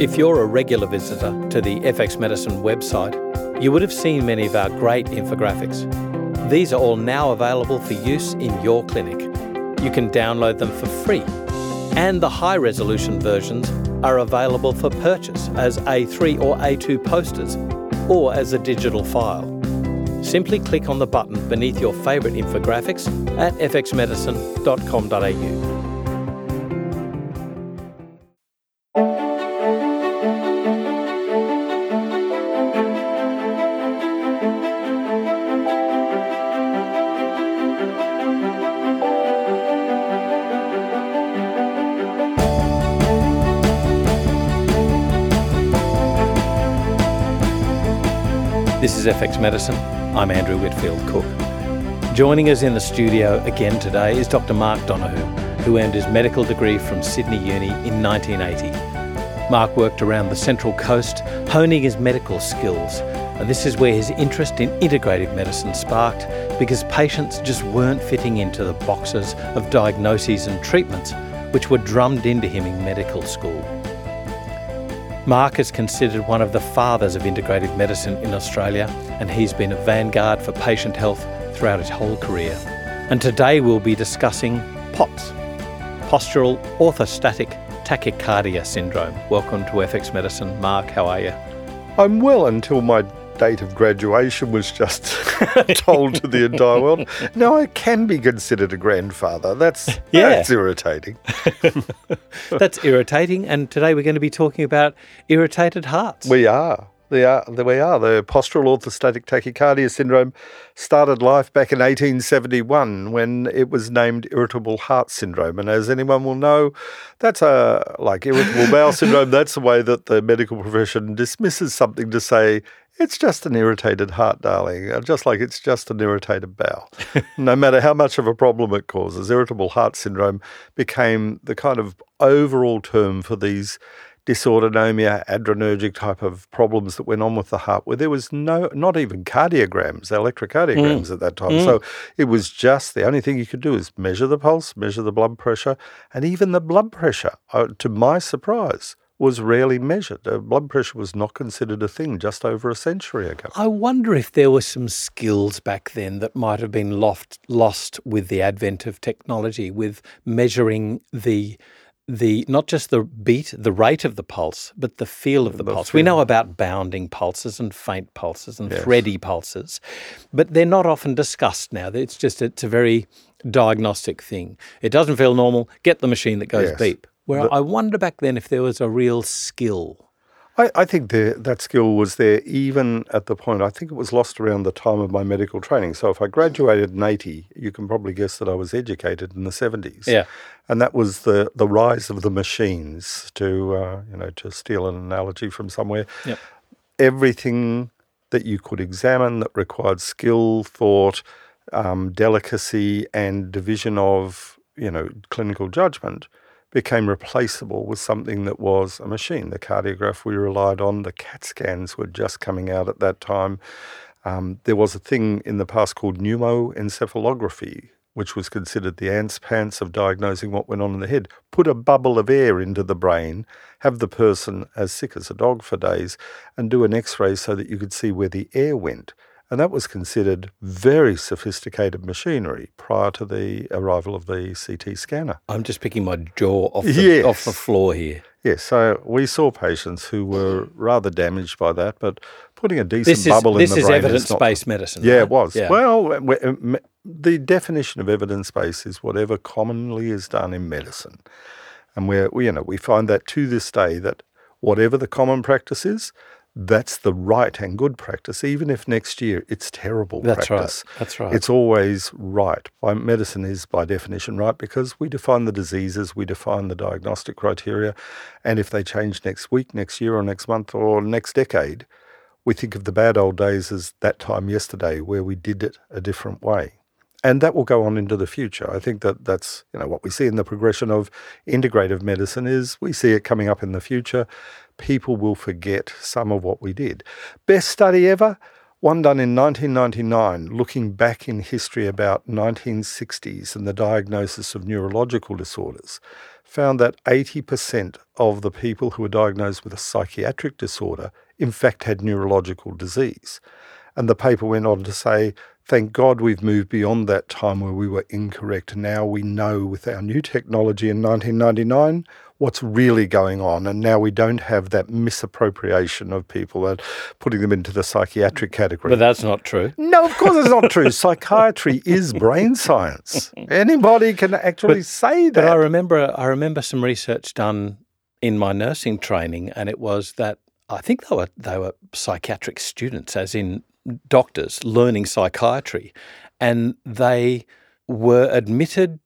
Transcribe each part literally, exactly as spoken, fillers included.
If you're a regular visitor to the F X Medicine website, you would have seen many of our great infographics. These are all now available for use in your clinic. You can download them for free, and the high-resolution versions are available for purchase as A three or A two posters or as a digital file. Simply click on the button beneath your favourite infographics at f x medicine dot com dot a u. This is F X Medicine. I'm Andrew Whitfield-Cook. Joining us in the studio again today is Doctor Mark Donohue, who earned his medical degree from Sydney Uni in nineteen eighty. Mark worked around the Central Coast, honing his medical skills, and this is where his interest in integrative medicine sparked, because patients just weren't fitting into the boxes of diagnoses and treatments which were drummed into him in medical school. Mark is considered one of the fathers of integrative medicine in Australia, and he's been a vanguard for patient health throughout his whole career. And today we'll be discussing POTS, Postural Orthostatic Tachycardia Syndrome. Welcome to F X Medicine. Mark, how are you? I'm well until my date of graduation was just told to the entire world. Now I can be considered a grandfather. That's, yeah. that's irritating. That's irritating. And today we're going to be talking about irritated hearts. We are. We are. We are. The postural orthostatic tachycardia syndrome started life back in eighteen seventy-one when it was named irritable heart syndrome. And as anyone will know, that's a, like irritable bowel syndrome, that's the way that the medical profession dismisses something to say, it's just an irritated heart, darling, just like it's just an irritated bowel. No matter how much of a problem it causes, irritable heart syndrome became the kind of overall term for these dysautonomia, adrenergic type of problems that went on with the heart, where there was no, not even cardiograms, electrocardiograms mm. at that time. Mm. So it was just the only thing you could do is measure the pulse, measure the blood pressure, and even the blood pressure, uh, to my surprise, was rarely measured. Uh, blood pressure was not considered a thing just over a century ago. I wonder if there were some skills back then that might have been loft, lost with the advent of technology, with measuring the the not just the beat, the rate of the pulse, but the feel of the, the pulse. Feel. We know about bounding pulses and faint pulses and yes. thready pulses, but they're not often discussed now. It's just it's a very diagnostic thing. It doesn't feel normal. Get the machine that goes yes. beep. Where but, I wonder back then if there was a real skill. I, I think the, that skill was there even at the point, I think it was lost around the time of my medical training. So if I graduated in eighty, you can probably guess that I was educated in the seventies. Yeah. And that was the, the rise of the machines, to uh, you know, to steal an analogy from somewhere. Yep. Everything that you could examine that required skill, thought, um, delicacy and division of, you know, clinical judgment became replaceable with something that was a machine. The cardiograph we relied on, the CAT scans were just coming out at that time. Um, there was a thing in the past called pneumoencephalography, which was considered the ants' pants of diagnosing what went on in the head. Put a bubble of air into the brain, have the person as sick as a dog for days, and do an x-ray so that you could see where the air went. And that was considered very sophisticated machinery prior to the arrival of the C T scanner. I'm just picking my jaw off the, yes. off the floor here. Yes, so we saw patients who were rather damaged by that, but putting a decent this is, bubble in the brain is not... This is evidence-based medicine. Yeah, right? It was. Yeah. Well, the definition of evidence-based is whatever commonly is done in medicine. And we you know, we find that to this day, that whatever the common practice is, that's the right and good practice, even if next year it's terrible that's practice. That's right, that's right. It's always right. Medicine is by definition right because we define the diseases, we define the diagnostic criteria, and if they change next week, next year or next month or next decade, we think of the bad old days as that time yesterday where we did it a different way. And that will go on into the future. I think that that's, you know, what we see in the progression of integrative medicine is we see it coming up in the future. People will forget some of what we did. Best study ever one done in nineteen ninety-nine, looking back in history about nineteen sixties and the diagnosis of neurological disorders, found that eighty percent of the people who were diagnosed with a psychiatric disorder in fact had neurological disease. And the paper went on to say, thank God we've moved beyond that time where we were incorrect. Now we know with our new technology in nineteen ninety-nine what's really going on, and now we don't have that misappropriation of people and putting them into the psychiatric category. But that's not true. No, of course it's not true. Psychiatry is brain science. Anybody can actually but, say that. But I remember, I remember some research done in my nursing training, and it was that I think they were they were psychiatric students, as in doctors learning psychiatry, and they were admitted,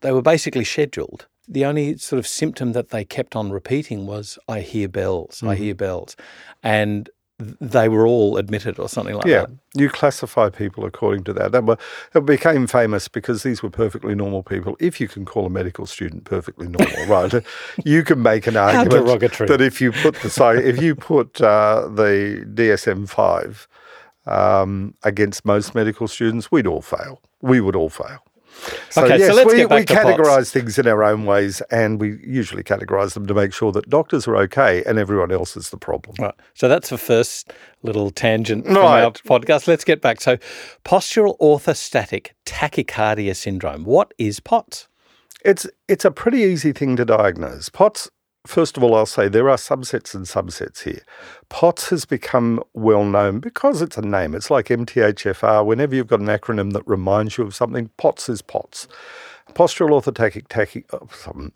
they were basically scheduled. The only sort of symptom that they kept on repeating was, I hear bells, mm-hmm. I hear bells. And they were all admitted or something like yeah. that. Yeah, you classify people according to that. That were, it became famous because these were perfectly normal people. If you can call a medical student perfectly normal, right, you can make an argument that if you put the sorry, if you put uh, the D S M five um, against most medical students, we'd all fail. We would all fail. So, okay, yes, so let's we, get back we to categorise things in our own ways, and we usually categorise them to make sure that doctors are okay and everyone else is the problem. Right. So that's the first little tangent from right. our podcast. Let's get back. So postural orthostatic tachycardia syndrome. What is POTS? It's it's a pretty easy thing to diagnose. POTS, first of all, I'll say there are subsets and subsets here. POTS has become well known because it's a name. It's like M T H F R. Whenever you've got an acronym that reminds you of something, POTS is POTS. Postural orthostatic tachy, oh,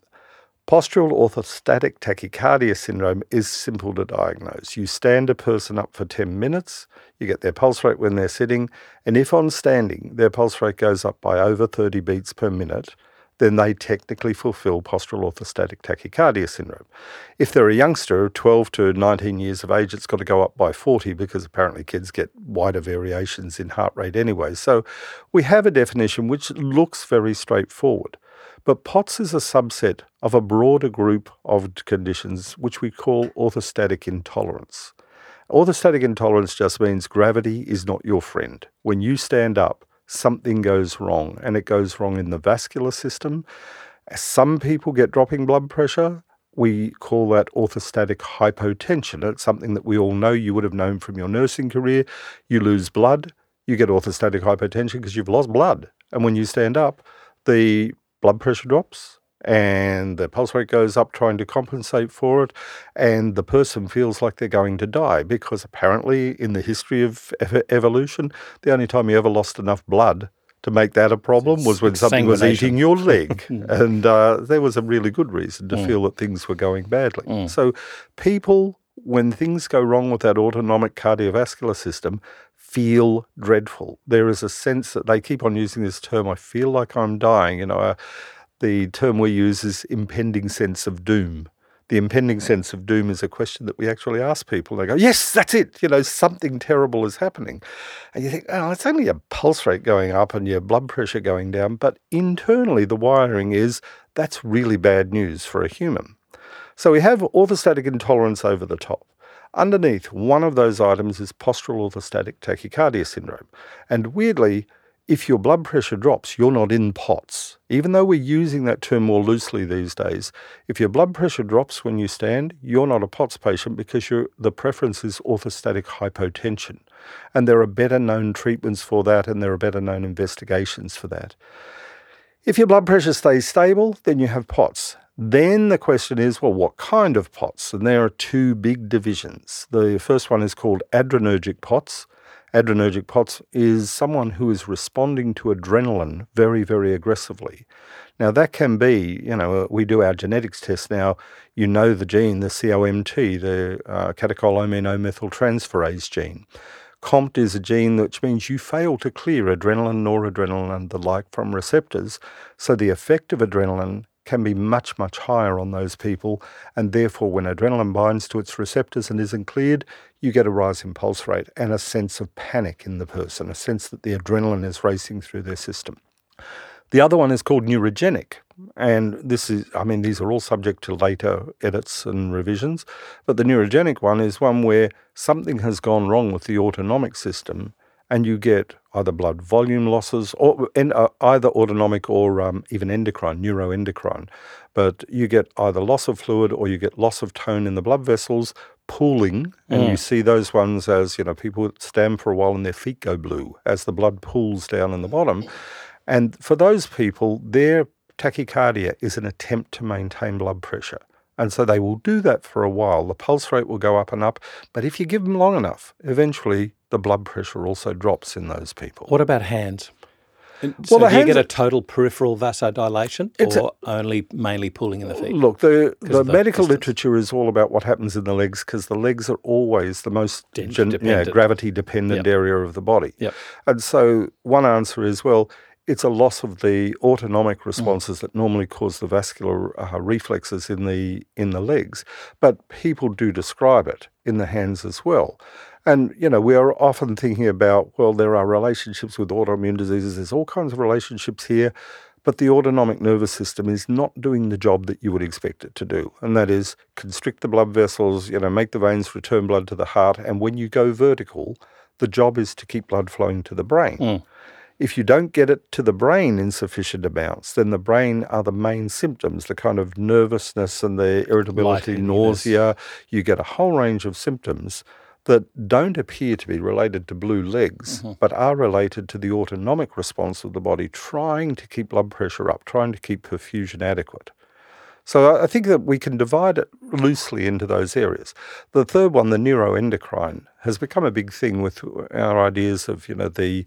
postural orthostatic tachycardia syndrome is simple to diagnose. You stand a person up for ten minutes, you get their pulse rate when they're sitting, and if on standing their pulse rate goes up by over thirty beats per minute, then they technically fulfill postural orthostatic tachycardia syndrome. If they're a youngster, twelve to nineteen years of age, it's got to go up by forty because apparently kids get wider variations in heart rate anyway. So we have a definition which looks very straightforward. But POTS is a subset of a broader group of conditions which we call orthostatic intolerance. Orthostatic intolerance just means gravity is not your friend. When you stand up, something goes wrong, and it goes wrong in the vascular system. Some people get dropping blood pressure. We call that orthostatic hypotension. It's something that we all know. You would have known from your nursing career. You lose blood, you get orthostatic hypotension because you've lost blood. And when you stand up, the blood pressure drops and the pulse rate goes up trying to compensate for it, and the person feels like they're going to die because apparently in the history of ev- evolution, the only time you ever lost enough blood to make that a problem was when something was eating your leg. And uh, there was a really good reason to mm. feel that things were going badly. Mm. So people, when things go wrong with that autonomic cardiovascular system, feel dreadful. There is a sense that they keep on using this term, I feel like I'm dying, you know, uh, the term we use is impending sense of doom. The impending sense of doom is a question that we actually ask people. They go, yes, that's it. You know, something terrible is happening. And you think, oh, it's only your pulse rate going up and your blood pressure going down. But internally, the wiring is, that's really bad news for a human. So we have orthostatic intolerance over the top. Underneath, one of those items is postural orthostatic tachycardia syndrome. And weirdly, if your blood pressure drops, you're not in POTS. Even though we're using that term more loosely these days, if your blood pressure drops when you stand, you're not a POTS patient because you're, the preference is orthostatic hypotension. And there are better known treatments for that, and there are better known investigations for that. If your blood pressure stays stable, then you have POTS. Then the question is, well, what kind of POTS? And there are two big divisions. The first one is called adrenergic POTS. Adrenergic POTS is someone who is responding to adrenaline very, very aggressively. Now, that can be, you know, we do our genetics test now. You know the gene, the C O M T, the uh, catechol O-methyltransferase gene. COMT is a gene which means you fail to clear adrenaline, noradrenaline, and the like from receptors. So the effect of adrenaline can be much, much higher on those people, and therefore when adrenaline binds to its receptors and isn't cleared, you get a rise in pulse rate and a sense of panic in the person, a sense that the adrenaline is racing through their system. The other one is called neurogenic. And this is, I mean, these are all subject to later edits and revisions. But the neurogenic one is one where something has gone wrong with the autonomic system and you get either blood volume losses or and, uh, either autonomic or um, even endocrine, neuroendocrine. But you get either loss of fluid or you get loss of tone in the blood vessels, pooling, and mm. you see those ones as, you know, people stand for a while and their feet go blue as the blood pools down in the bottom. And for those people, their tachycardia is an attempt to maintain blood pressure. And so they will do that for a while. The pulse rate will go up and up. But if you give them long enough, eventually the blood pressure also drops in those people. What about hands? So well, the do hands you get a total peripheral vasodilation or a, only mainly pooling in the feet? Look, the, the, the medical distance. literature is all about what happens in the legs because the legs are always the most gen, yeah, gravity-dependent yep. area of the body. Yep. And so one answer is, well, it's a loss of the autonomic responses mm. that normally cause the vascular uh, reflexes in the in the legs. But people do describe it in the hands as well. And, you know, we are often thinking about, well, there are relationships with autoimmune diseases. There's all kinds of relationships here. But the autonomic nervous system is not doing the job that you would expect it to do. And that is constrict the blood vessels, you know, make the veins return blood to the heart. And when you go vertical, the job is to keep blood flowing to the brain. Mm. If you don't get it to the brain in sufficient amounts, then the brain are the main symptoms, the kind of nervousness and the irritability, nausea. You get a whole range of symptoms that don't appear to be related to blue legs, mm-hmm. but are related to the autonomic response of the body trying to keep blood pressure up, trying to keep perfusion adequate. So I think that we can divide it loosely into those areas. The third one, the neuroendocrine, has become a big thing with our ideas of, you know, the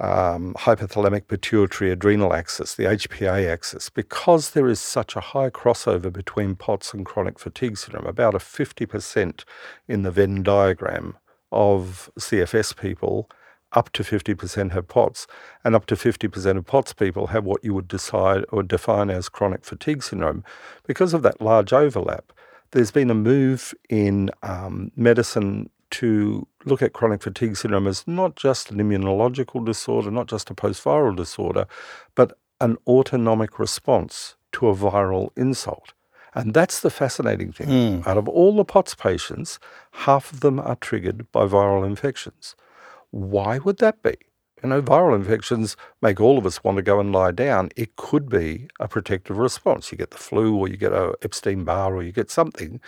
Um, hypothalamic pituitary adrenal axis, the H P A axis, because there is such a high crossover between P O T S and chronic fatigue syndrome, about a fifty percent in the Venn diagram of C F S people, up to fifty percent have P O T S, and up to fifty percent of P O T S people have what you would decide or define as chronic fatigue syndrome. Because of that large overlap, there's been a move in um, medicine to look at chronic fatigue syndrome as not just an immunological disorder, not just a post-viral disorder, but an autonomic response to a viral insult. And that's the fascinating thing. Mm. Out of all the P O T S patients, half of them are triggered by viral infections. Why would that be? You know, viral infections make all of us want to go and lie down. It could be a protective response. You get the flu or you get a Epstein-Barr or you get something,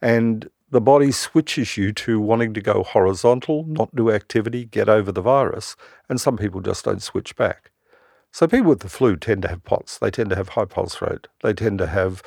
and the body switches you to wanting to go horizontal, not do activity, get over the virus, and some people just don't switch back. So people with the flu tend to have P O T S. They tend to have high pulse rate. They tend to have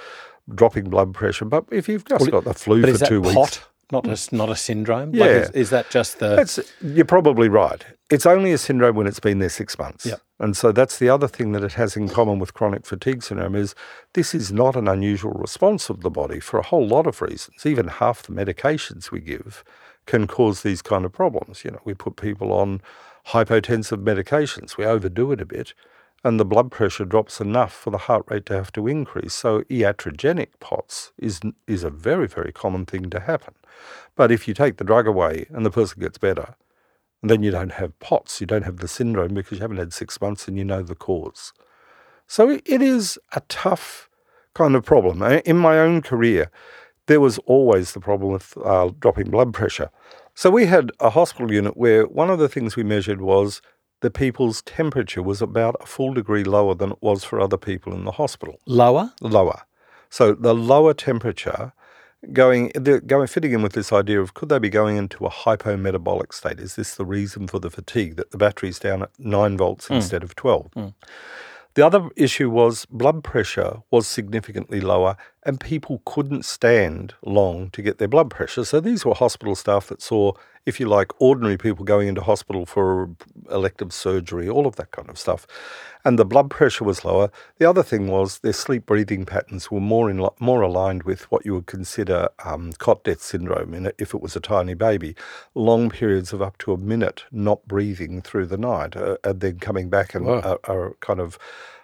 dropping blood pressure. But if you've just well, got the flu for two weeks... Pot? Not a, not a syndrome? Yeah. Like is, is that just the... That's, you're probably right. It's only a syndrome when it's been there six months. Yep. And so that's the other thing that it has in common with chronic fatigue syndrome is this is not an unusual response of the body for a whole lot of reasons. Even half the medications we give can cause these kind of problems. You know, we put people on hypotensive medications. We overdo it a bit, and the blood pressure drops enough for the heart rate to have to increase. So iatrogenic P O T S is is a very, very common thing to happen. But if you take the drug away and the person gets better, then you don't have P O T S, you don't have the syndrome because you haven't had six months and you know the cause. So it is a tough kind of problem. In my own career, there was always the problem with uh, dropping blood pressure. So we had a hospital unit where one of the things we measured was the people's temperature was about a full degree lower than it was for other people in the hospital. Lower? Lower. So the lower temperature, going, going fitting in with this idea of could they be going into a hypometabolic state? Is this the reason for the fatigue, that the battery's down at nine volts mm. instead of twelve? Mm. The other issue was blood pressure was significantly lower and people couldn't stand long to get their blood pressure. So these were hospital staff that saw, if you like, ordinary people going into hospital for elective surgery, all of that kind of stuff. And the blood pressure was lower. The other thing was their sleep breathing patterns were more in, more aligned with what you would consider um, cot death syndrome in a, if it was a tiny baby. Long periods of up to a minute not breathing through the night uh, and then coming back and wow. uh, are kind of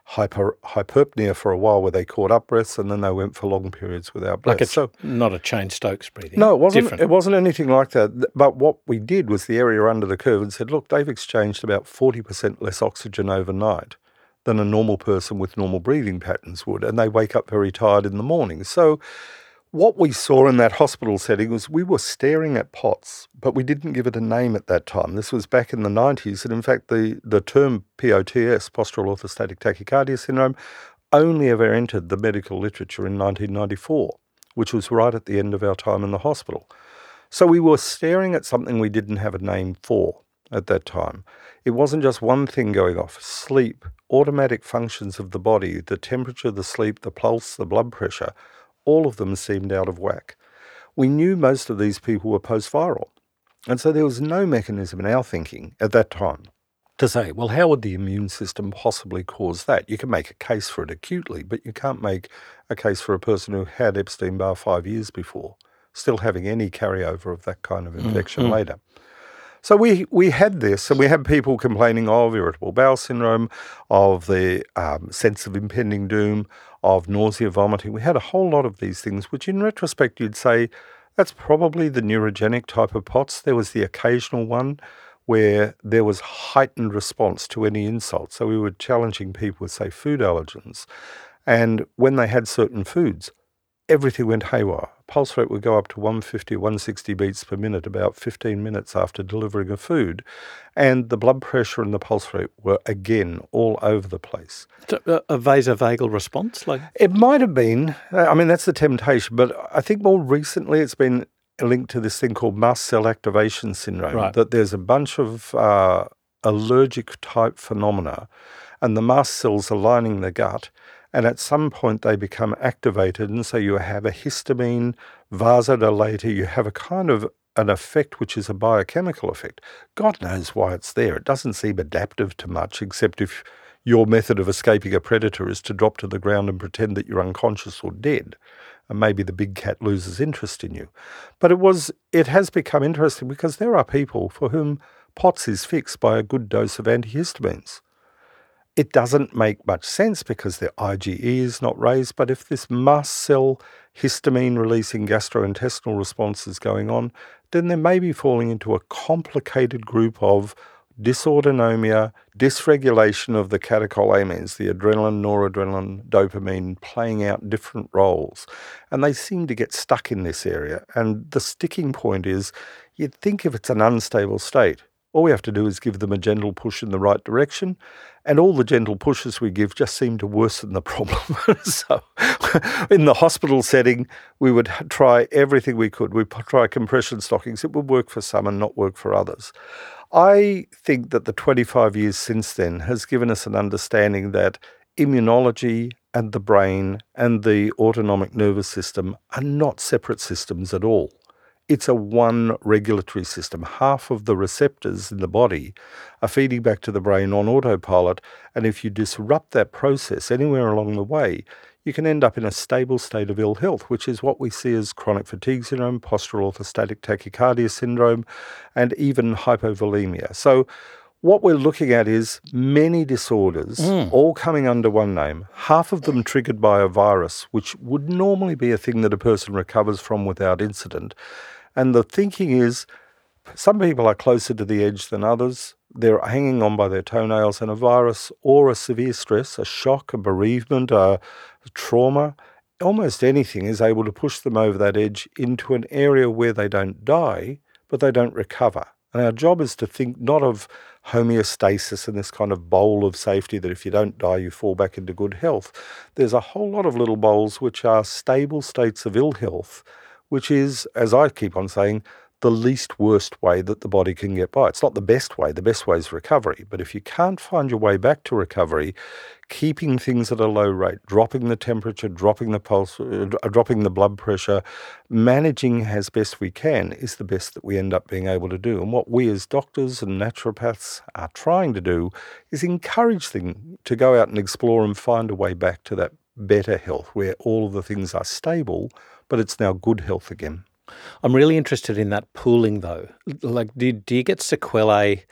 Hyper, hyperpnea for a while where they caught up breaths and then they went for long periods without breaths. Like it's so, not a Cheyne-Stokes breathing. No, it wasn't. Different. It wasn't anything like that. But what we did was the area under the curve and said, look, they've exchanged about forty percent less oxygen overnight than a normal person with normal breathing patterns would, and they wake up very tired in the morning. So what we saw in that hospital setting was we were staring at POTS, but we didn't give it a name at that time. This was back in the nineties, and in fact the, the term P O T S, Postural Orthostatic Tachycardia Syndrome, only ever entered the medical literature in nineteen ninety-four, which was right at the end of our time in the hospital. So we were staring at something we didn't have a name for at that time. It wasn't just one thing going off. Sleep, automatic functions of the body, the temperature, the sleep, the pulse, the blood pressure, all of them seemed out of whack. We knew most of these people were post-viral. And so there was no mechanism in our thinking at that time to say, well, how would the immune system possibly cause that? You can make a case for it acutely, but you can't make a case for a person who had Epstein-Barr five years before, still having any carryover of that kind of infection mm-hmm. later. So we we had this, and we had people complaining of irritable bowel syndrome, of the um, sense of impending doom, of nausea, vomiting. We had a whole lot of these things, which in retrospect you'd say, that's probably the neurogenic type of POTS. There was the occasional one where there was heightened response to any insult. So we were challenging people with, say, food allergens. And when they had certain foods, everything went haywire. Pulse rate would go up to one fifty, one sixty beats per minute about fifteen minutes after delivering a food. And the blood pressure and the pulse rate were, again, all over the place. A, a vasovagal response? like It might have been. I mean, that's the temptation. But I think more recently it's been linked to this thing called mast cell activation syndrome, right. that there's a bunch of uh, allergic-type phenomena, and the mast cells are lining the gut, and at some point they become activated, and so you have a histamine, vasodilator, you have a kind of an effect which is a biochemical effect. God knows why it's there. It doesn't seem adaptive to much, except if your method of escaping a predator is to drop to the ground and pretend that you're unconscious or dead, and maybe the big cat loses interest in you. But it was, it has become interesting because there are people for whom POTS is fixed by a good dose of antihistamines. It doesn't make much sense because their IgE is not raised, but if this mast cell histamine-releasing gastrointestinal response is going on, then they may be falling into a complicated group of dysautonomia, dysregulation of the catecholamines, the adrenaline, noradrenaline, dopamine, playing out different roles. And they seem to get stuck in this area. And the sticking point is, you'd think if it's an unstable state, all we have to do is give them a gentle push in the right direction, and all the gentle pushes we give just seem to worsen the problem. So in the hospital setting, we would try everything we could. We'd try compression stockings. It would work for some and not work for others. I think that the twenty-five years since then has given us an understanding that immunology and the brain and the autonomic nervous system are not separate systems at all. It's a one regulatory system. Half of the receptors in the body are feeding back to the brain on autopilot, and if you disrupt that process anywhere along the way, you can end up in a stable state of ill health, which is what we see as chronic fatigue syndrome, postural orthostatic tachycardia syndrome, and even hypovolemia. So what we're looking at is many disorders, mm. all coming under one name, half of them triggered by a virus, which would normally be a thing that a person recovers from without incident. And the thinking is, some people are closer to the edge than others. They're hanging on by their toenails, and a virus or a severe stress, a shock, a bereavement, a trauma, almost anything is able to push them over that edge into an area where they don't die, but they don't recover. And our job is to think not of homeostasis and this kind of bowl of safety that if you don't die, you fall back into good health. There's a whole lot of little bowls which are stable states of ill health, which is, as I keep on saying, the least worst way that the body can get by. It's not the best way. The best way is recovery. But if you can't find your way back to recovery, keeping things at a low rate, dropping the temperature, dropping the pulse, uh, dropping the blood pressure, managing as best we can is the best that we end up being able to do. And what we as doctors and naturopaths are trying to do is encourage them to go out and explore and find a way back to that better health where all of the things are stable, but it's now good health again. I'm really interested in that pooling, though. Like, do do you get sequelae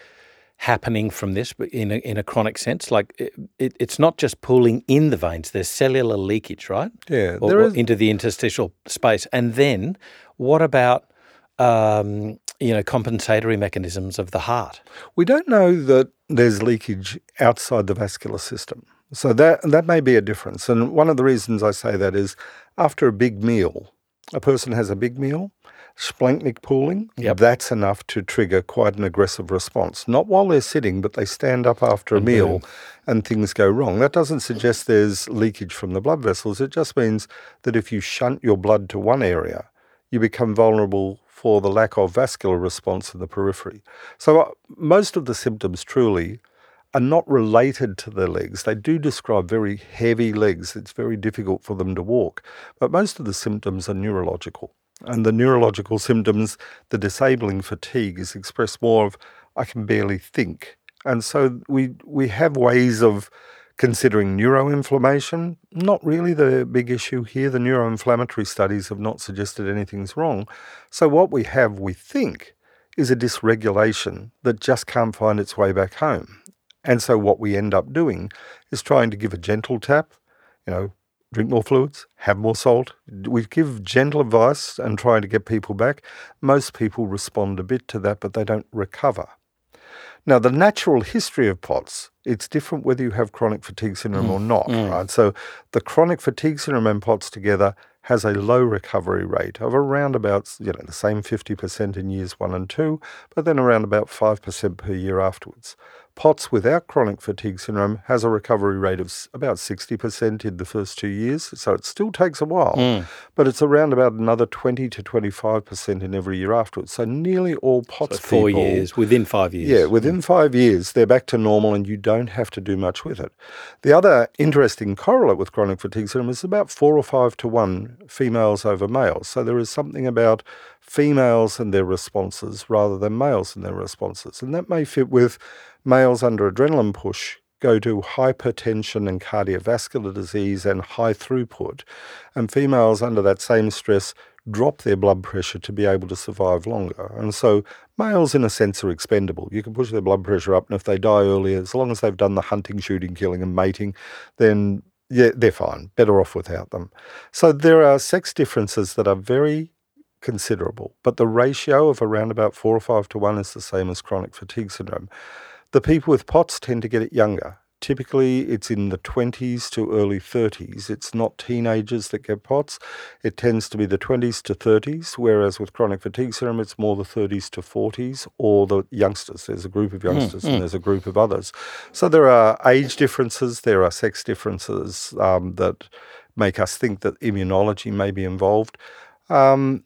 happening from this in a, in a chronic sense? Like, it, it, it's not just pooling in the veins. There's cellular leakage, right? Yeah, or, there is... or into the interstitial space. And then, what about um, you know compensatory mechanisms of the heart? We don't know that there's leakage outside the vascular system. So that that may be a difference. And one of the reasons I say that is after a big meal, a person has a big meal, splanchnic pooling, yep. that's enough to trigger quite an aggressive response. Not while they're sitting, but they stand up after a mm-hmm. meal and things go wrong. That doesn't suggest there's leakage from the blood vessels. It just means that if you shunt your blood to one area, you become vulnerable for the lack of vascular response in the periphery. So most of the symptoms truly are not related to their legs. They do describe very heavy legs. It's very difficult for them to walk. But most of the symptoms are neurological. And the neurological symptoms, the disabling fatigue is expressed more of, I can barely think. And so we we have ways of considering neuroinflammation. Not really the big issue here. The neuroinflammatory studies have not suggested anything's wrong. So what we have, we think, is a dysregulation that just can't find its way back home. And so what we end up doing is trying to give a gentle tap, you know, drink more fluids, have more salt. We give gentle advice and try to get people back. Most people respond a bit to that, but they don't recover. Now, the natural history of POTS, it's different whether you have chronic fatigue syndrome mm. or not, mm. right? So the chronic fatigue syndrome and POTS together has a low recovery rate of around about, you know, the same fifty percent in years one and two, but then around about five percent per year afterwards. POTS without chronic fatigue syndrome has a recovery rate of about sixty percent in the first two years, so it still takes a while, mm. but it's around about another twenty to twenty-five percent in every year afterwards. So nearly all POTS so four people... four years, within five years. Yeah, within mm. five years, they're back to normal and you don't have to do much with it. The other interesting correlate with chronic fatigue syndrome is about four or five to one females over males. So there is something about females and their responses rather than males and their responses. And that may fit with males under adrenaline push go to hypertension and cardiovascular disease and high throughput. And females under that same stress drop their blood pressure to be able to survive longer. And so males, in a sense, are expendable. You can push their blood pressure up, and if they die earlier, as long as they've done the hunting, shooting, killing and mating, then yeah, they're fine, better off without them. So there are sex differences that are very considerable, but the ratio of around about four or five to one is the same as chronic fatigue syndrome. The people with POTS tend to get it younger. Typically, it's in the twenties to early thirties. It's not teenagers that get POTS. It tends to be the twenties to thirties, whereas with chronic fatigue syndrome, it's more the thirties to forties or the youngsters. There's a group of youngsters mm, and mm. there's a group of others. So there are age differences, there are sex differences um, that make us think that immunology may be involved. Um,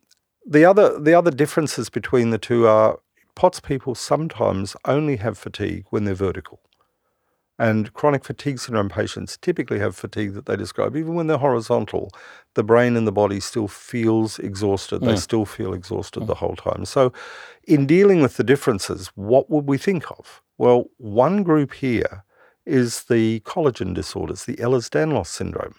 the other, the other differences between the two are POTS people sometimes only have fatigue when they're vertical. And chronic fatigue syndrome patients typically have fatigue that they describe. Even when they're horizontal, the brain and the body still feels exhausted. Yeah. They still feel exhausted yeah. the whole time. So in dealing with the differences, what would we think of? Well, one group here is the collagen disorders, the Ehlers-Danlos syndrome.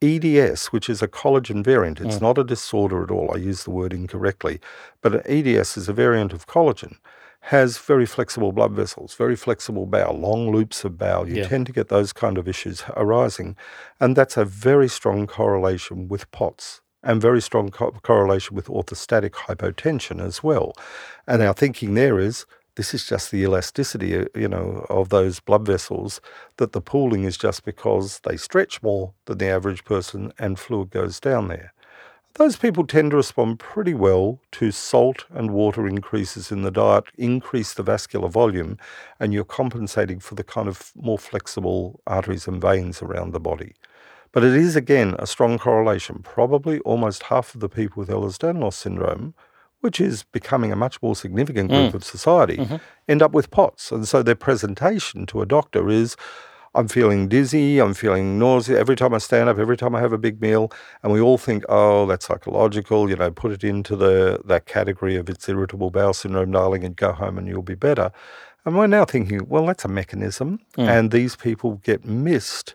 E D S, which is a collagen variant, it's yeah. not a disorder at all. I use the word incorrectly. But an E D S is a variant of collagen. Has very flexible blood vessels, very flexible bowel, long loops of bowel. You yeah. tend to get those kind of issues arising. And that's a very strong correlation with POTS and very strong co- correlation with orthostatic hypotension as well. And our thinking there is, this is just the elasticity, you know, of those blood vessels, that the pooling is just because they stretch more than the average person and fluid goes down there. Those people tend to respond pretty well to salt and water increases in the diet, increase the vascular volume, and you're compensating for the kind of more flexible arteries and veins around the body. But it is, again, a strong correlation. Probably almost half of the people with Ehlers-Danlos syndrome, which is becoming a much more significant group mm. of society, mm-hmm. end up with POTS. And so their presentation to a doctor is, I'm feeling dizzy, I'm feeling nauseous. Every time I stand up, every time I have a big meal, and we all think, oh, that's psychological, you know, put it into the that category of it's irritable bowel syndrome, darling, and go home and you'll be better. And we're now thinking, well, that's a mechanism, mm. and these people get missed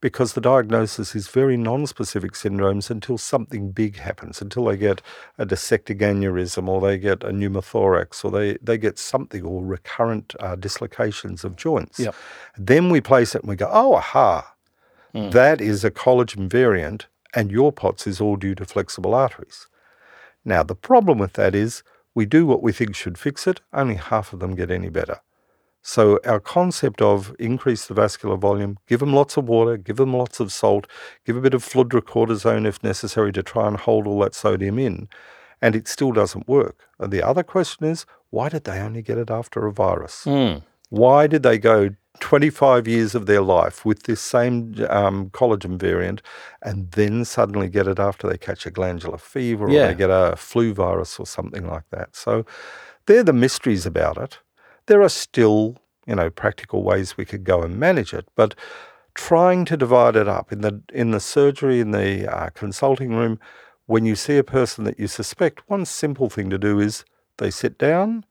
because the diagnosis is very non-specific syndromes until something big happens, until they get a dissecting aneurysm or they get a pneumothorax or they, they get something or recurrent uh, dislocations of joints. Yep. Then we place it and we go, oh, aha, mm. that is a collagen variant and your POTS is all due to flexible arteries. Now, the problem with that is we do what we think should fix it. Only half of them get any better. So our concept of increase the vascular volume, give them lots of water, give them lots of salt, give a bit of fludrocortisone if necessary to try and hold all that sodium in, and it still doesn't work. And the other question is, why did they only get it after a virus? Mm. Why did they go twenty-five years of their life with this same um, collagen variant and then suddenly get it after they catch a glandular fever yeah. or they get a flu virus or something like that? So they're the mysteries about it. There are still, you know, practical ways we could go and manage it, but trying to divide it up in the in the surgery, in the uh, consulting room, when you see a person that you suspect, one simple thing to do is they sit down,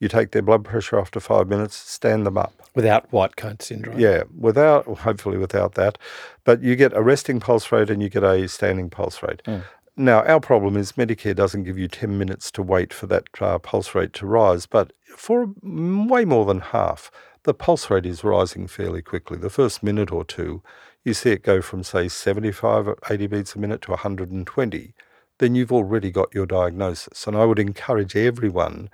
you take their blood pressure after five minutes, stand them up. Without white coat syndrome. Yeah, without, hopefully without that. But you get a resting pulse rate and you get a standing pulse rate. Mm. Now, our problem is Medicare doesn't give you ten minutes to wait for that uh, pulse rate to rise, but for way more than half, the pulse rate is rising fairly quickly. The first minute or two, you see it go from, say, seventy-five, eighty beats a minute to one hundred twenty. Then you've already got your diagnosis. And I would encourage everyone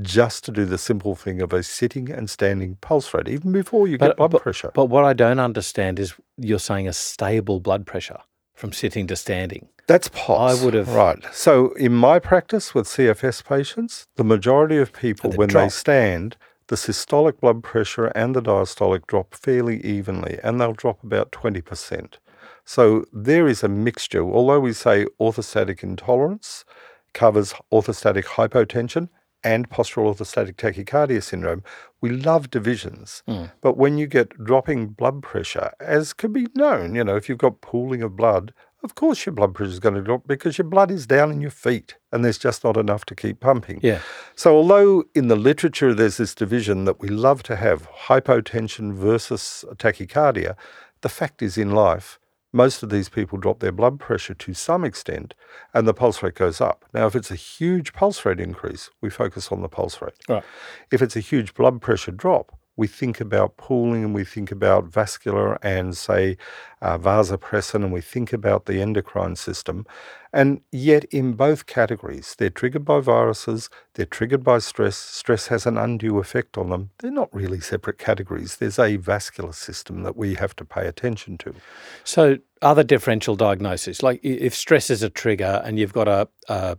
just to do the simple thing of a sitting and standing pulse rate, even before you but, get blood but, pressure. But what I don't understand is you're saying a stable blood pressure from sitting to standing. That's POTS. I would have. Right. So in my practice with C F S patients, the majority of people, when drop. they stand, the systolic blood pressure and the diastolic drop fairly evenly, and they'll drop about twenty percent. So there is a mixture. Although we say orthostatic intolerance covers orthostatic hypotension and postural orthostatic tachycardia syndrome, we love divisions. Mm. But when you get dropping blood pressure, as can be known, you know, if you've got pooling of blood, of course your blood pressure is going to drop because your blood is down in your feet and there's just not enough to keep pumping. Yeah. So although in the literature there's this division that we love to have, hypotension versus tachycardia, the fact is in life, most of these people drop their blood pressure to some extent and the pulse rate goes up. Now, if it's a huge pulse rate increase, we focus on the pulse rate. Right. If it's a huge blood pressure drop, we think about pooling and we think about vascular and, say, uh, vasopressin, and we think about the endocrine system. And yet in both categories, they're triggered by viruses, they're triggered by stress. Stress has an undue effect on them. They're not really separate categories. There's a vascular system that we have to pay attention to. So other differential diagnoses, like if stress is a trigger and you've got a, a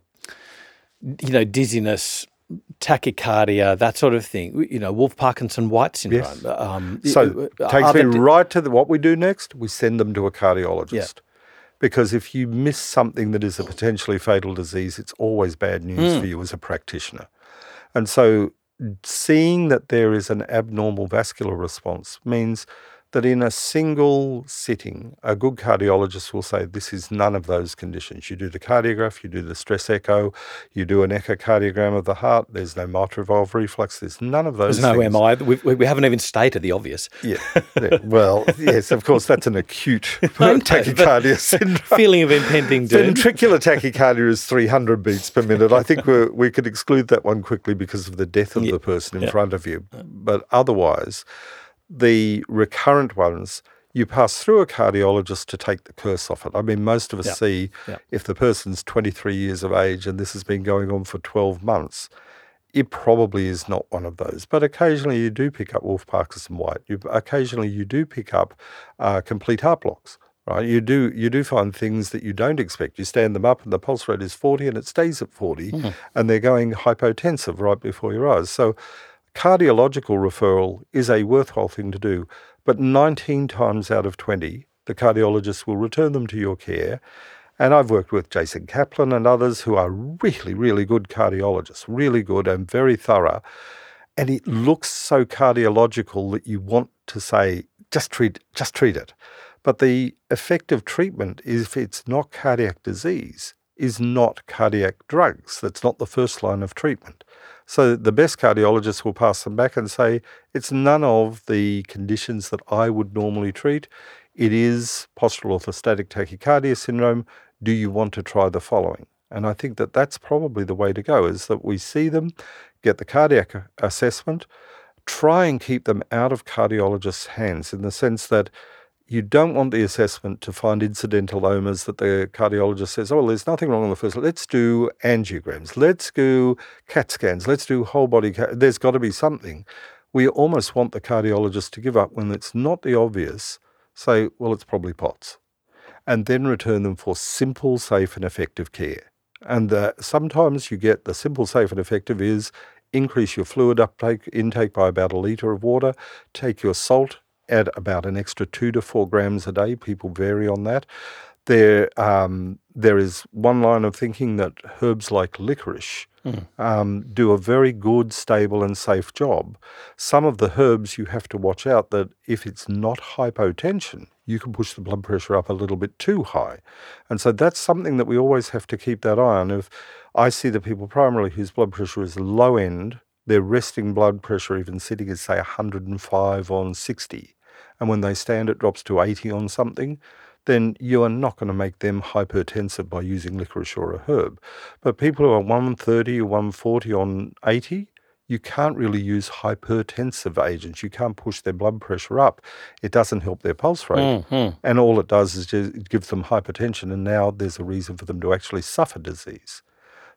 you know, dizziness, tachycardia, that sort of thing, you know, Wolff-Parkinson-White syndrome. Yes. Um, so it takes me di- right to the, what we do next. We send them to a cardiologist yeah. because if you miss something that is a potentially fatal disease, it's always bad news mm. for you as a practitioner. And so seeing that there is an abnormal vascular response means that in a single sitting, a good cardiologist will say, this is none of those conditions. You do the cardiograph, you do the stress echo, you do an echocardiogram of the heart, there's no mitral valve reflux, there's none of those There's things. No M I. We, we haven't even stated the obvious. Yeah. yeah. Well, yes, of course, that's an acute tachycardia syndrome. Feeling of impending doom. Ventricular tachycardia is three hundred beats per minute. I think we we could exclude that one quickly because of the death of yeah. the person in yeah. front of you. But otherwise, the recurrent ones, you pass through a cardiologist to take the curse off it. I mean, most of us yep. see yep. if the person's twenty-three years of age and this has been going on for twelve months, it probably is not one of those. But occasionally you do pick up Wolff-Parkinson-White. You, occasionally you do pick up uh, complete heart blocks. Right, you do you do find things that you don't expect. You stand them up and the pulse rate is forty and it stays at forty mm-hmm. and they're going hypotensive right before your eyes. So cardiological referral is a worthwhile thing to do, but nineteen times out of twenty, the cardiologist will return them to your care. And I've worked with Jason Kaplan and others who are really, really good cardiologists, really good and very thorough. And it looks so cardiological that you want to say, just treat, just treat it. But the effective treatment, if it's not cardiac disease, is not cardiac drugs. That's not the first line of treatment. So the best cardiologists will pass them back and say, it's none of the conditions that I would normally treat. It is postural orthostatic tachycardia syndrome. Do you want to try the following? And I think that that's probably the way to go, is that we see them, get the cardiac assessment, try and keep them out of cardiologists' hands in the sense that you don't want the assessment to find incidental omas that the cardiologist says, oh, well, there's nothing wrong on the first. Let's do angiograms. Let's do CAT scans. Let's do whole body. Ca- There's got to be something. we almost want the cardiologist to give up when it's not the obvious, say, well, it's probably POTS, and then return them for simple, safe, and effective care. And uh, sometimes you get the simple, safe, and effective is increase your fluid uptake intake by about a litre of water, take your salt, add about an extra two to four grams a day. People vary on that. There, um, there is one line of thinking that herbs like licorice mm. um, do a very good, stable and safe job. Some of the herbs you have to watch out that if it's not hypotension, you can push the blood pressure up a little bit too high. And so that's something that we always have to keep that eye on. If I see the people primarily whose blood pressure is low end, their resting blood pressure even sitting is, say, one hundred five on sixty. And when they stand, it drops to eighty on something. Then you are not going to make them hypertensive by using licorice or a herb. But people who are one thirty or one forty on eighty, you can't really use hypertensive agents. You can't push their blood pressure up. It doesn't help their pulse rate. Mm-hmm. And all it does is just it gives them hypertension, and now there's a reason for them to actually suffer disease.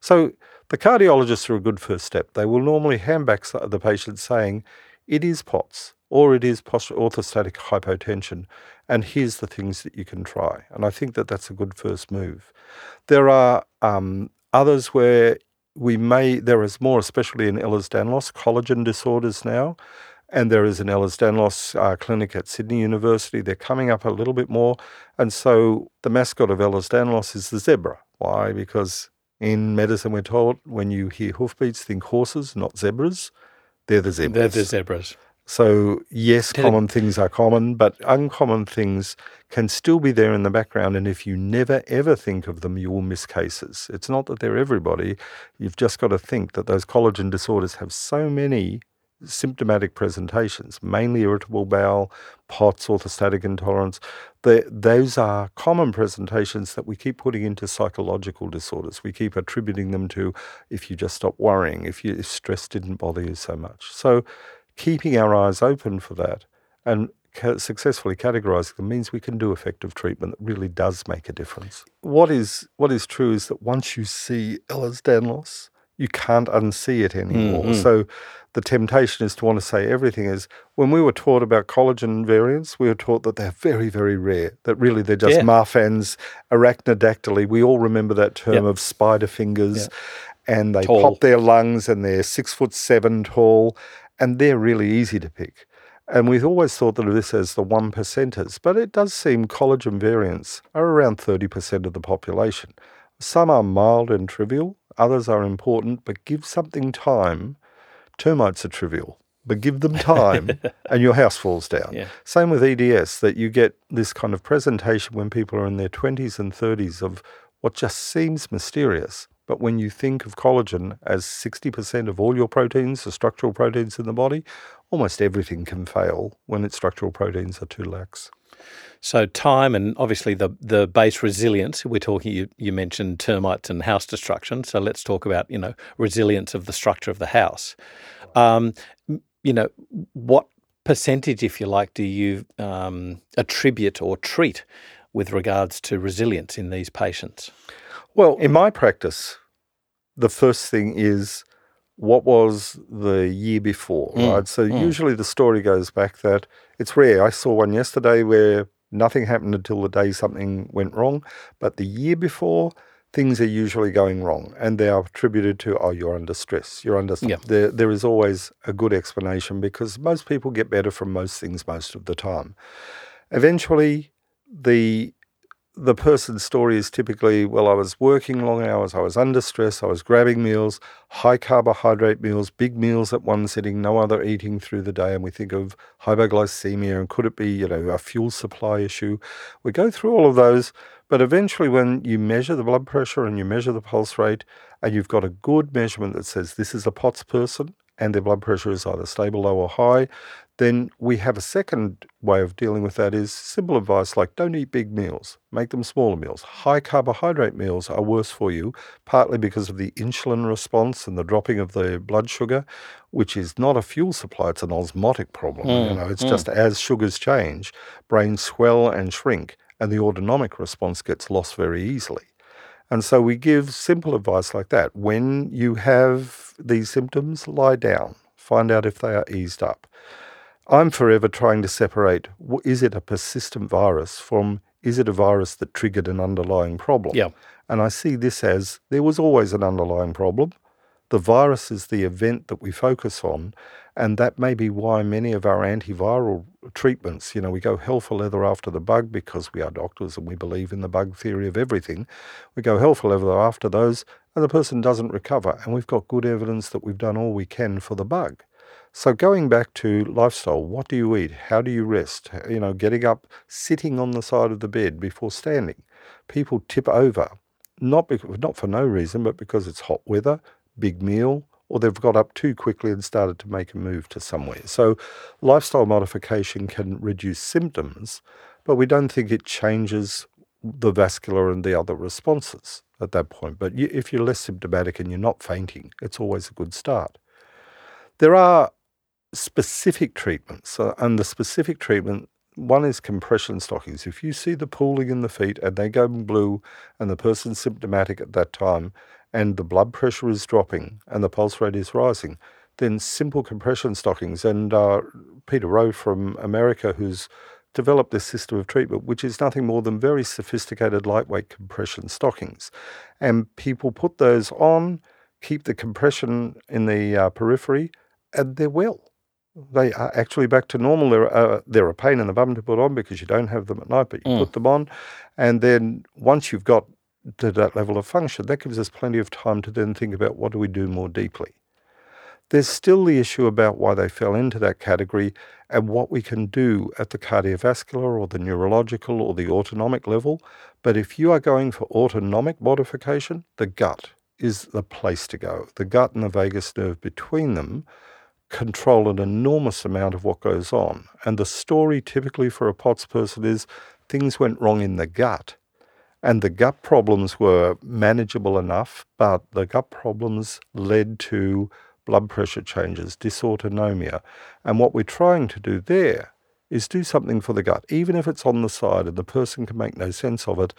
So the cardiologists are a good first step. They will normally hand back the patient saying, it is POTS, or it is postural orthostatic hypotension, and here's the things that you can try. And I think that that's a good first move. There are um, others where we may, there is more, especially in Ehlers-Danlos, collagen disorders now, and there is an Ehlers-Danlos uh, clinic at Sydney University. They're coming up a little bit more, and so the mascot of Ehlers-Danlos is the zebra. Why? Because in medicine we're told when you hear hoofbeats, think horses, not zebras. They're the zebras. They're the zebras. So, yes, Did common it... things are common, but uncommon things can still be there in the background. And if you never, ever think of them, you will miss cases. It's not that they're everybody. You've just got to think that those collagen disorders have so many symptomatic presentations, mainly irritable bowel, POTS, orthostatic intolerance. The, those are common presentations that we keep putting into psychological disorders. We keep attributing them to if you just stop worrying, if, you, if stress didn't bother you so much. So keeping our eyes open for that and ca- successfully categorising them means we can do effective treatment that really does make a difference. What is, what is true is that once you see Ehlers-Danlos, you can't unsee it anymore. Mm-hmm. So the temptation is to want to say everything is, when we were taught about collagen variants, we were taught that they're very, very rare, that really they're just yeah. Marfan's, arachnodactyly. We all remember that term yep. of spider fingers yep. and they tall. Pop their lungs and they're six foot seven tall and they're really easy to pick. And we've always thought of this as the one percenters, but it does seem collagen variants are around thirty percent of the population. Some are mild and trivial. Others are important, but give something time. Termites are trivial, but give them time and your house falls down. Yeah. Same with E D S, that you get this kind of presentation when people are in their twenties and thirties of what just seems mysterious. But when you think of collagen as sixty percent of all your proteins, the structural proteins in the body, almost everything can fail when its structural proteins are too lax. So time and obviously the the base resilience. We're talking. You, you mentioned termites and house destruction. So let's talk about you know resilience of the structure of the house. Um, you know what percentage, if you like, do you um, attribute or treat with regards to resilience in these patients? Well, in my practice, the first thing is what was the year before, mm. right? So mm. usually the story goes back that it's rare. I saw one yesterday where nothing happened until the day something went wrong, but the year before, things are usually going wrong and they are attributed to, oh, you're under stress, you're under stress. Yeah. There, there is always a good explanation because most people get better from most things most of the time. Eventually, the the person's story is typically, well, I was working long hours, I was under stress, I was grabbing meals, high carbohydrate meals, big meals at one sitting, no other eating through the day. And we think of hypoglycemia and could it be, you know, a fuel supply issue? We go through all of those, but eventually when you measure the blood pressure and you measure the pulse rate and you've got a good measurement that says this is a POTS person and their blood pressure is either stable, low or high, then we have a second way of dealing with that is simple advice like don't eat big meals, make them smaller meals. High carbohydrate meals are worse for you, partly because of the insulin response and the dropping of the blood sugar, which is not a fuel supply, it's an osmotic problem. Mm, you know, it's mm. just as sugars change, brains swell and shrink and the autonomic response gets lost very easily. And so we give simple advice like that. When you have these symptoms, lie down. find out if they are eased up. I'm forever trying to separate, is it a persistent virus from, is it a virus that triggered an underlying problem? Yeah. And I see this as, there was always an underlying problem. The virus is the event that we focus on, and that may be why many of our antiviral treatments, you know, we go hell for leather after the bug because we are doctors and we believe in the bug theory of everything. We go hell for leather after those, and the person doesn't recover, and we've got good evidence that we've done all we can for the bug. So going back to lifestyle, what do you eat? How do you rest? You know, getting up, sitting on the side of the bed before standing. People tip over, not because, not for no reason, but because it's hot weather, big meal, or they've got up too quickly and started to make a move to somewhere. So lifestyle modification can reduce symptoms, but we don't think it changes the vascular and the other responses at that point. But you, if you're less symptomatic and you're not fainting, it's always a good start. There are specific treatments, uh, and the specific treatment, one is compression stockings. If you see the pooling in the feet and they go blue and the person's symptomatic at that time and the blood pressure is dropping and the pulse rate is rising, then simple compression stockings. And uh, Peter Rowe from America, who's developed this system of treatment, which is nothing more than very sophisticated lightweight compression stockings. And people put those on, keep the compression in the uh, periphery, and they're well. They are actually back to normal. They're, uh, they're a pain in the bum to put on because you don't have them at night, but you mm. put them on. And then once you've got to that level of function, that gives us plenty of time to then think about what do we do more deeply. There's still the issue about why they fell into that category and what we can do at the cardiovascular or the neurological or the autonomic level. But if you are going for autonomic modification, the gut is the place to go. The gut and the vagus nerve between them control an enormous amount of what goes on. And the story typically for a P O T S person is things went wrong in the gut. And the gut problems were manageable enough, but the gut problems led to blood pressure changes, dysautonomia. And what we're trying to do there is do something for the gut, even if it's on the side and the person can make no sense of it.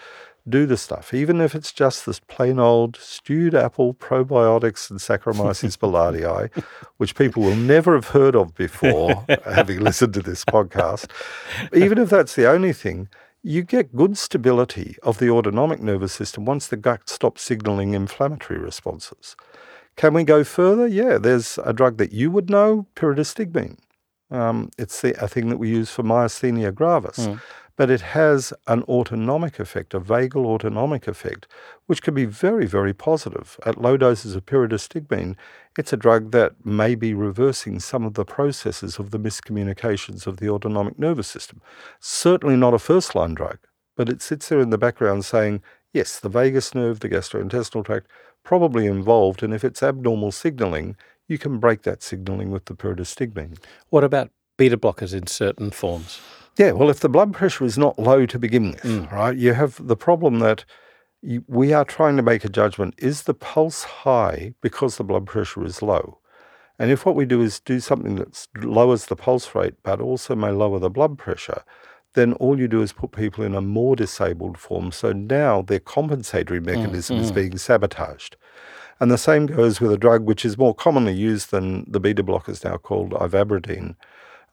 Do the stuff, even if it's just this plain old stewed apple, probiotics and Saccharomyces boulardii, which people will never have heard of before, having listened to this podcast. Even if that's the only thing, you get good stability of the autonomic nervous system once the gut stops signaling inflammatory responses. Can we go further? Yeah, there's a drug that you would know, pyridostigmine. Um, it's the, a thing that we use for myasthenia gravis. Mm. But it has an autonomic effect, a vagal autonomic effect, which can be very, very positive. At low doses of pyridostigmine, it's a drug that may be reversing some of the processes of the miscommunications of the autonomic nervous system. Certainly not a first-line drug, but it sits there in the background saying, yes, the vagus nerve, the gastrointestinal tract, probably involved, and if it's abnormal signaling, you can break that signaling with the pyridostigmine. What about beta blockers in certain forms? Yeah, well, if the blood pressure is not low to begin with, mm. right, you have the problem that you, we are trying to make a judgment. Is the pulse high because the blood pressure is low? And if what we do is do something that lowers the pulse rate but also may lower the blood pressure, then all you do is put people in a more disabled form. So now their compensatory mechanism mm, mm. is being sabotaged. And the same goes with a drug which is more commonly used than the beta blockers now called ivabradine.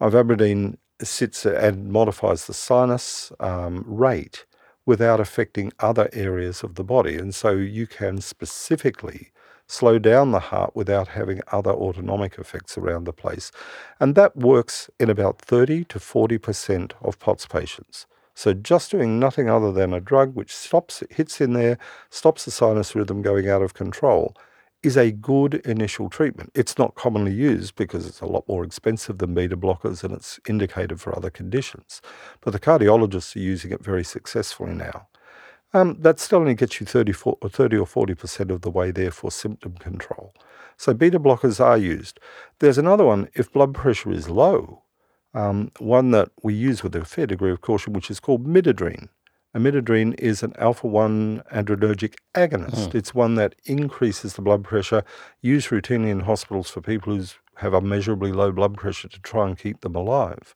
Ivabradine sits and modifies the sinus um, rate without affecting other areas of the body. And so you can specifically slow down the heart without having other autonomic effects around the place. And that works in about thirty to forty percent of P O T S patients. So just doing nothing other than a drug which stops, hits in there, stops the sinus rhythm going out of control, is a good initial treatment. It's not commonly used because it's a lot more expensive than beta blockers and it's indicated for other conditions. But the cardiologists are using it very successfully now. Um, that still only gets you thirty or forty percent of the way there for symptom control. So beta blockers are used. There's another one, if blood pressure is low, um, one that we use with a fair degree of caution, which is called midodrine. Midodrine is an alpha one adrenergic agonist. Mm. It's one that increases the blood pressure, used routinely in hospitals for people who have immeasurably low blood pressure to try and keep them alive.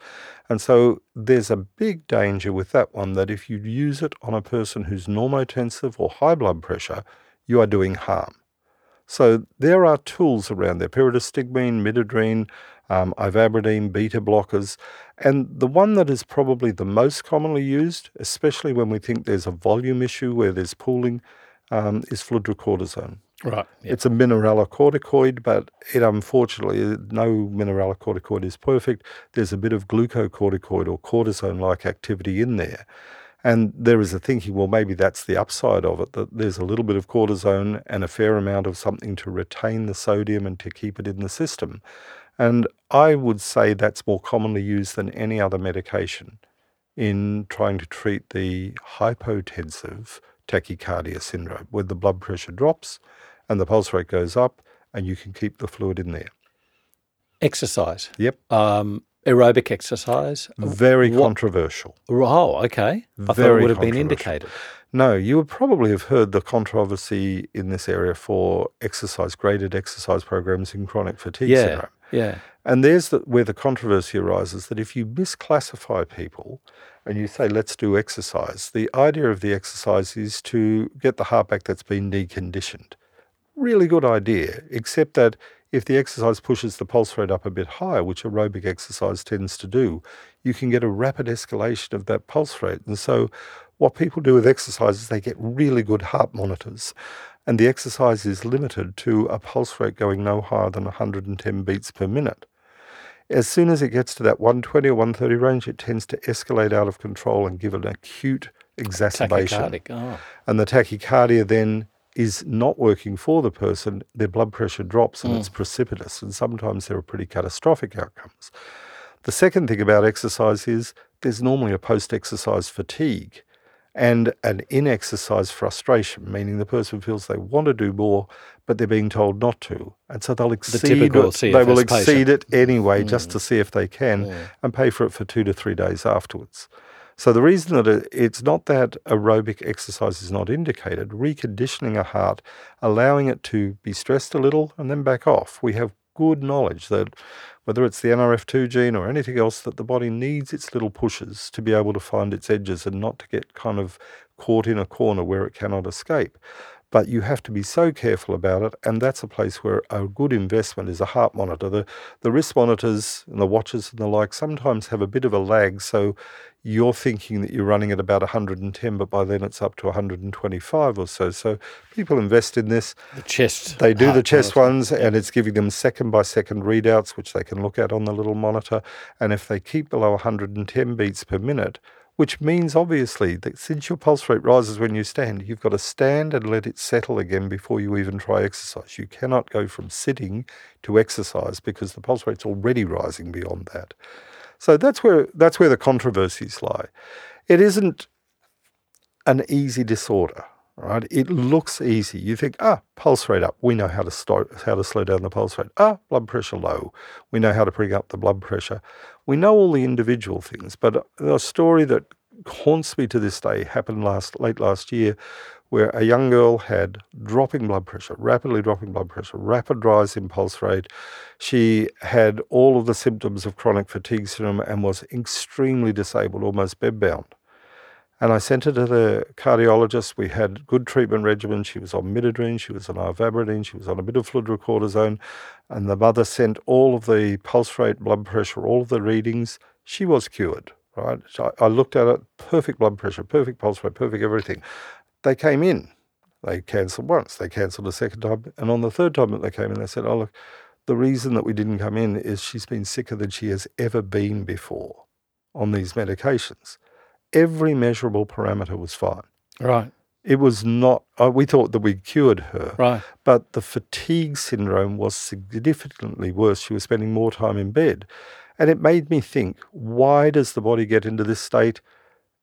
And so there's a big danger with that one that if you use it on a person who's normotensive or high blood pressure, you are doing harm. So there are tools around there, pyridostigmine, midodrine, um, ivabradine, beta blockers. And the one that is probably the most commonly used, especially when we think there's a volume issue where there's pooling, um, is fludrocortisone. Right. Yeah. It's a mineralocorticoid, but it unfortunately, no mineralocorticoid is perfect. There's a bit of glucocorticoid or cortisone-like activity in there. And there is a thinking, well, maybe that's the upside of it, that there's a little bit of cortisone and a fair amount of something to retain the sodium and to keep it in the system. And I would say that's more commonly used than any other medication in trying to treat the hypotensive tachycardia syndrome, where the blood pressure drops and the pulse rate goes up and you can keep the fluid in there. Exercise. Yep. Um Aerobic exercise? Very what? controversial. Oh, okay. I Very thought it would have been indicated. No, you would probably have heard the controversy in this area for exercise, graded exercise programs in chronic fatigue yeah, syndrome. Yeah. And there's the, where the controversy arises, that if you misclassify people and you say, let's do exercise, the idea of the exercise is to get the heart back that's been deconditioned. Really good idea, except that if the exercise pushes the pulse rate up a bit higher, which aerobic exercise tends to do, you can get a rapid escalation of that pulse rate. And so what people do with exercise is they get really good heart monitors, and the exercise is limited to a pulse rate going no higher than one hundred ten beats per minute. As soon as it gets to that one twenty or one thirty range, it tends to escalate out of control and give an acute exacerbation. Tachycardic. Oh. And the tachycardia then is not working for the person, their blood pressure drops and mm. it's precipitous, and sometimes there are pretty catastrophic outcomes. The second thing about exercise is there's normally a post-exercise fatigue and an in-exercise frustration, meaning the person feels they want to do more, but they're being told not to. And so they'll exceed the it. They will exceed patient. it anyway mm. just to see if they can yeah. and pay for it for two to three days afterwards. So the reason that it's not that aerobic exercise is not indicated, reconditioning a heart, allowing it to be stressed a little and then back off. We have good knowledge that whether it's the N R F two gene or anything else, that the body needs its little pushes to be able to find its edges and not to get kind of caught in a corner where it cannot escape. But you have to be so careful about it, and that's a place where a good investment is a heart monitor. The, the wrist monitors and the watches and the like sometimes have a bit of a lag, so you're thinking that you're running at about one hundred ten, but by then it's up to one hundred twenty-five or so. So people invest in this. The chest. They do the chest monitor. ones, and it's giving them second-by-second readouts, which they can look at on the little monitor. And if they keep below one hundred ten beats per minute, which means obviously that since your pulse rate rises when you stand, you've got to stand and let it settle again before you even try exercise. You cannot go from sitting to exercise because the pulse rate's already rising beyond that. So that's where that's where the controversies lie. It isn't an easy disorder, right? It looks easy. You think, ah, pulse rate up. We know how to start, how to slow down the pulse rate. Ah, blood pressure low. We know how to bring up the blood pressure. We know all the individual things, but a story that haunts me to this day happened last late last year, where a young girl had dropping blood pressure, rapidly dropping blood pressure, rapid rise in pulse rate. She had all of the symptoms of chronic fatigue syndrome and was extremely disabled, almost bedbound. And I sent her to the cardiologist. We had good treatment regimen. She was on midodrine, she was on ivabradine, she was on a bit of fludrocortisone. And the mother sent all of the pulse rate, blood pressure, all of the readings. She was cured, right? So I looked at it, perfect blood pressure, perfect pulse rate, perfect everything. They came in. They cancelled once. They cancelled a second time. And on the third time that they came in, they said, oh, look, the reason that we didn't come in is she's been sicker than she has ever been before on these medications. Every measurable parameter was fine. Right. It was not, uh, we thought that we cured her. Right. But the fatigue syndrome was significantly worse. She was spending more time in bed. And it made me think, why does the body get into this state?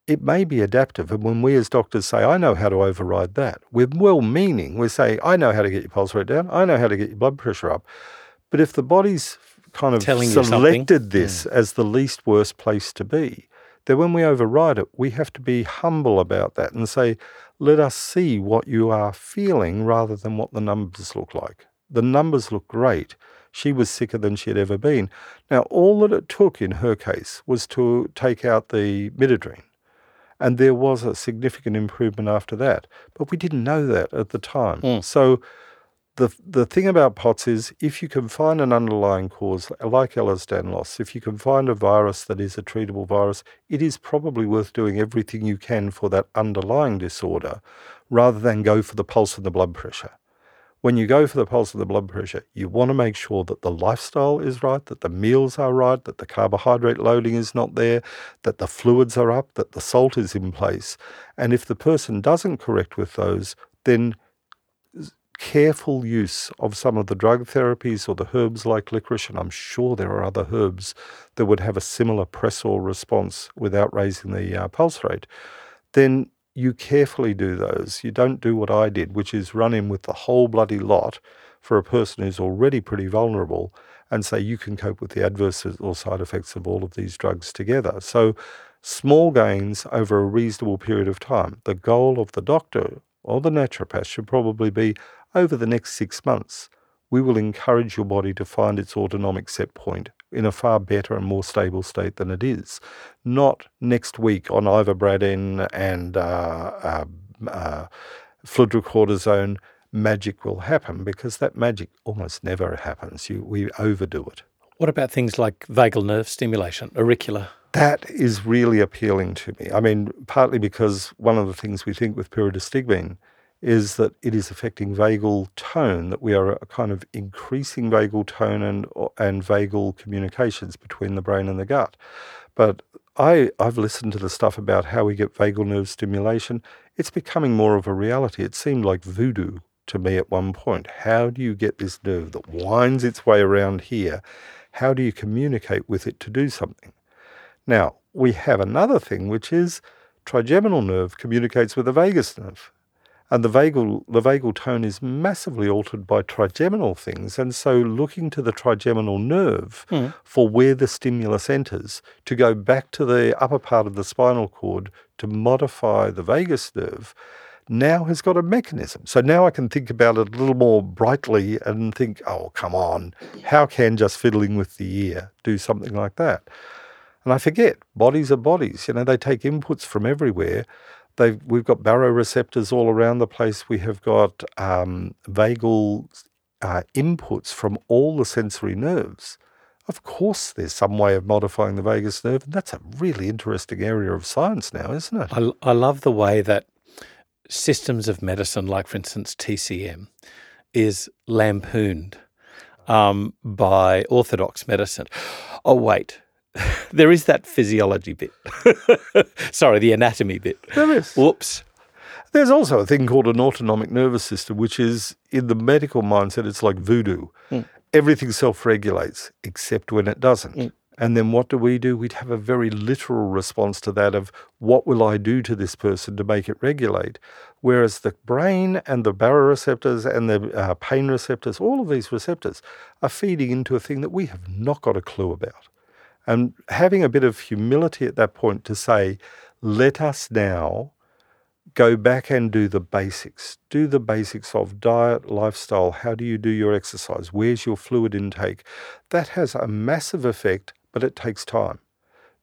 It may be adaptive. And when we as doctors say, I know how to override that, we're well-meaning. We're saying, I know how to get your pulse rate down. I know how to get your blood pressure up. But if the body's kind of Telling selected this mm. as the least worst place to be, then when we override it, we have to be humble about that and say, let us see what you are feeling rather than what the numbers look like. The numbers look great. She was sicker than she had ever been. Now, all that it took in her case was to take out the midodrine, and there was a significant improvement after that. But we didn't know that at the time. Mm. So The the thing about POTS is if you can find an underlying cause, like Ehlers-Danlos, if you can find a virus that is a treatable virus, it is probably worth doing everything you can for that underlying disorder rather than go for the pulse and the blood pressure. When you go for the pulse and the blood pressure, you want to make sure that the lifestyle is right, that the meals are right, that the carbohydrate loading is not there, that the fluids are up, that the salt is in place. And if the person doesn't correct with those, then careful use of some of the drug therapies or the herbs like licorice, and I'm sure there are other herbs that would have a similar pressor response without raising the uh, pulse rate, then you carefully do those. You don't do what I did, which is run in with the whole bloody lot for a person who's already pretty vulnerable and say you can cope with the adverse or side effects of all of these drugs together. So small gains over a reasonable period of time. The goal of the doctor or the naturopath should probably be, over the next six months, we will encourage your body to find its autonomic set point in a far better and more stable state than it is. Not next week on ivabradine and uh, uh, uh, fludrocortisone, magic will happen, because that magic almost never happens. You, we overdo it. What about things like vagal nerve stimulation, auricular? That is really appealing to me. I mean, partly because one of the things we think with pyridostigmine is that it is affecting vagal tone, that we are a kind of increasing vagal tone and and vagal communications between the brain and the gut. But I, I've listened to the stuff about how we get vagal nerve stimulation. It's becoming more of a reality. It seemed like voodoo to me at one point. How do you get this nerve that winds its way around here? How do you communicate with it to do something? Now, we have another thing, which is trigeminal nerve communicates with the vagus nerve. And the vagal, the vagal tone is massively altered by trigeminal things. And so looking to the trigeminal nerve mm. for where the stimulus enters to go back to the upper part of the spinal cord to modify the vagus nerve now has got a mechanism. So now I can think about it a little more brightly and think, oh, come on, how can just fiddling with the ear do something like that? And I forget, bodies are bodies. You know, they take inputs from everywhere. They've, we've got baroreceptors all around the place. We have got um, vagal uh, inputs from all the sensory nerves. Of course, there's some way of modifying the vagus nerve, and that's a really interesting area of science now, isn't it? I, I love the way that systems of medicine, like, for instance, T C M, is lampooned um, by orthodox medicine. Oh, wait. There is that physiology bit. Sorry, the anatomy bit. There is. Whoops. There's also a thing called an autonomic nervous system, which is, in the medical mindset, it's like voodoo. Mm. Everything self-regulates, except when it doesn't. Mm. And then what do we do? We'd have a very literal response to that of, what will I do to this person to make it regulate? Whereas the brain and the baroreceptors and the uh, pain receptors, all of these receptors, are feeding into a thing that we have not got a clue about. And having a bit of humility at that point to say, let us now go back and do the basics. Do the basics of diet, lifestyle, how do you do your exercise? Where's your fluid intake? That has a massive effect, but it takes time.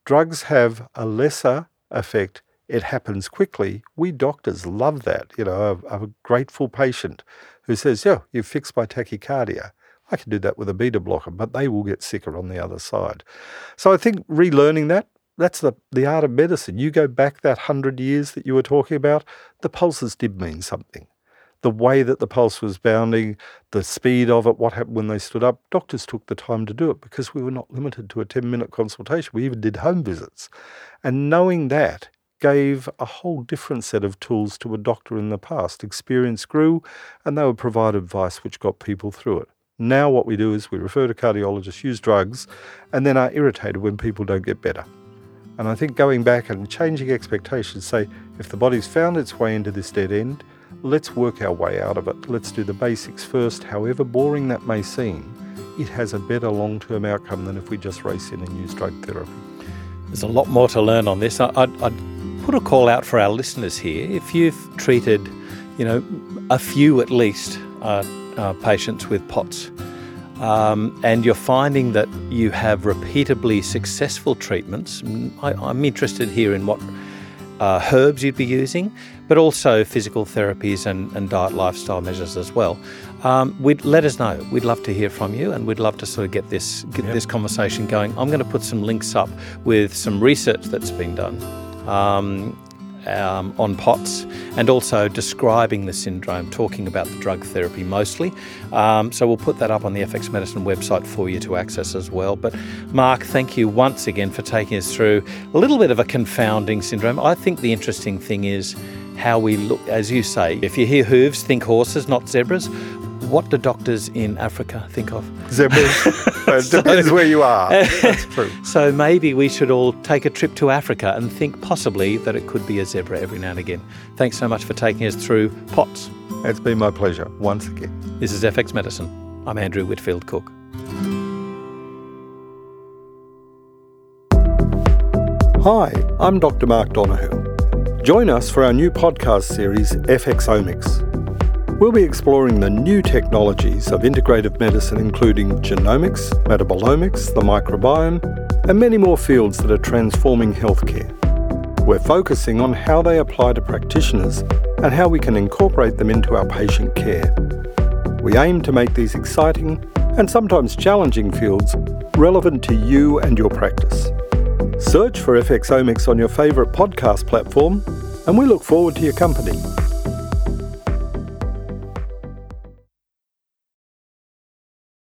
Drugs have a lesser effect. It happens quickly. We doctors love that. You know, I'm a grateful patient who says, yeah, you fixed my tachycardia. I can do that with a beta blocker, but they will get sicker on the other side. So I think relearning that, that's the, the art of medicine. You go back that hundred years that you were talking about, the pulses did mean something. The way that the pulse was bounding, the speed of it, what happened when they stood up, doctors took the time to do it because we were not limited to a ten-minute consultation. We even did home visits. And knowing that gave a whole different set of tools to a doctor in the past. Experience grew and they would provide advice which got people through it. Now what we do is we refer to cardiologists, use drugs, and then are irritated when people don't get better. And I think going back and changing expectations, say, if the body's found its way into this dead end, let's work our way out of it. Let's do the basics first. However boring that may seem, it has a better long-term outcome than if we just race in and use drug therapy. There's a lot more to learn on this. I'd, I'd put a call out for our listeners here. If you've treated, you know, a few at least, uh, Uh, patients with POTS, um, and you're finding that you have repeatably successful treatments, I, I'm interested here in what uh, herbs you'd be using, but also physical therapies and, and diet lifestyle measures as well. Um, we'd let us know. We'd love to hear from you, and we'd love to sort of get this get yep. this conversation going. I'm going to put some links up with some research that's been done um, um, on POTS, and also describing the syndrome, talking about the drug therapy mostly. Um, so we'll put that up on the F X Medicine website for you to access as well. But Mark, thank you once again for taking us through a little bit of a confounding syndrome. I think the interesting thing is how we look, as you say, if you hear hooves, think horses, not zebras. What do doctors in Africa think of? Zebras. It depends where you are. That's true. So maybe we should all take a trip to Africa and think possibly that it could be a zebra every now and again. Thanks so much for taking us through POTS. It's been my pleasure once again. This is F X Medicine. I'm Andrew Whitfield-Cook. Hi, I'm Doctor Mark Donohue. Join us for our new podcast series, F X Omics. We'll be exploring the new technologies of integrative medicine, including genomics, metabolomics, the microbiome, and many more fields that are transforming healthcare. We're focusing on how they apply to practitioners and how we can incorporate them into our patient care. We aim to make these exciting and sometimes challenging fields relevant to you and your practice. Search for F X Omics on your favourite podcast platform, and we look forward to your company.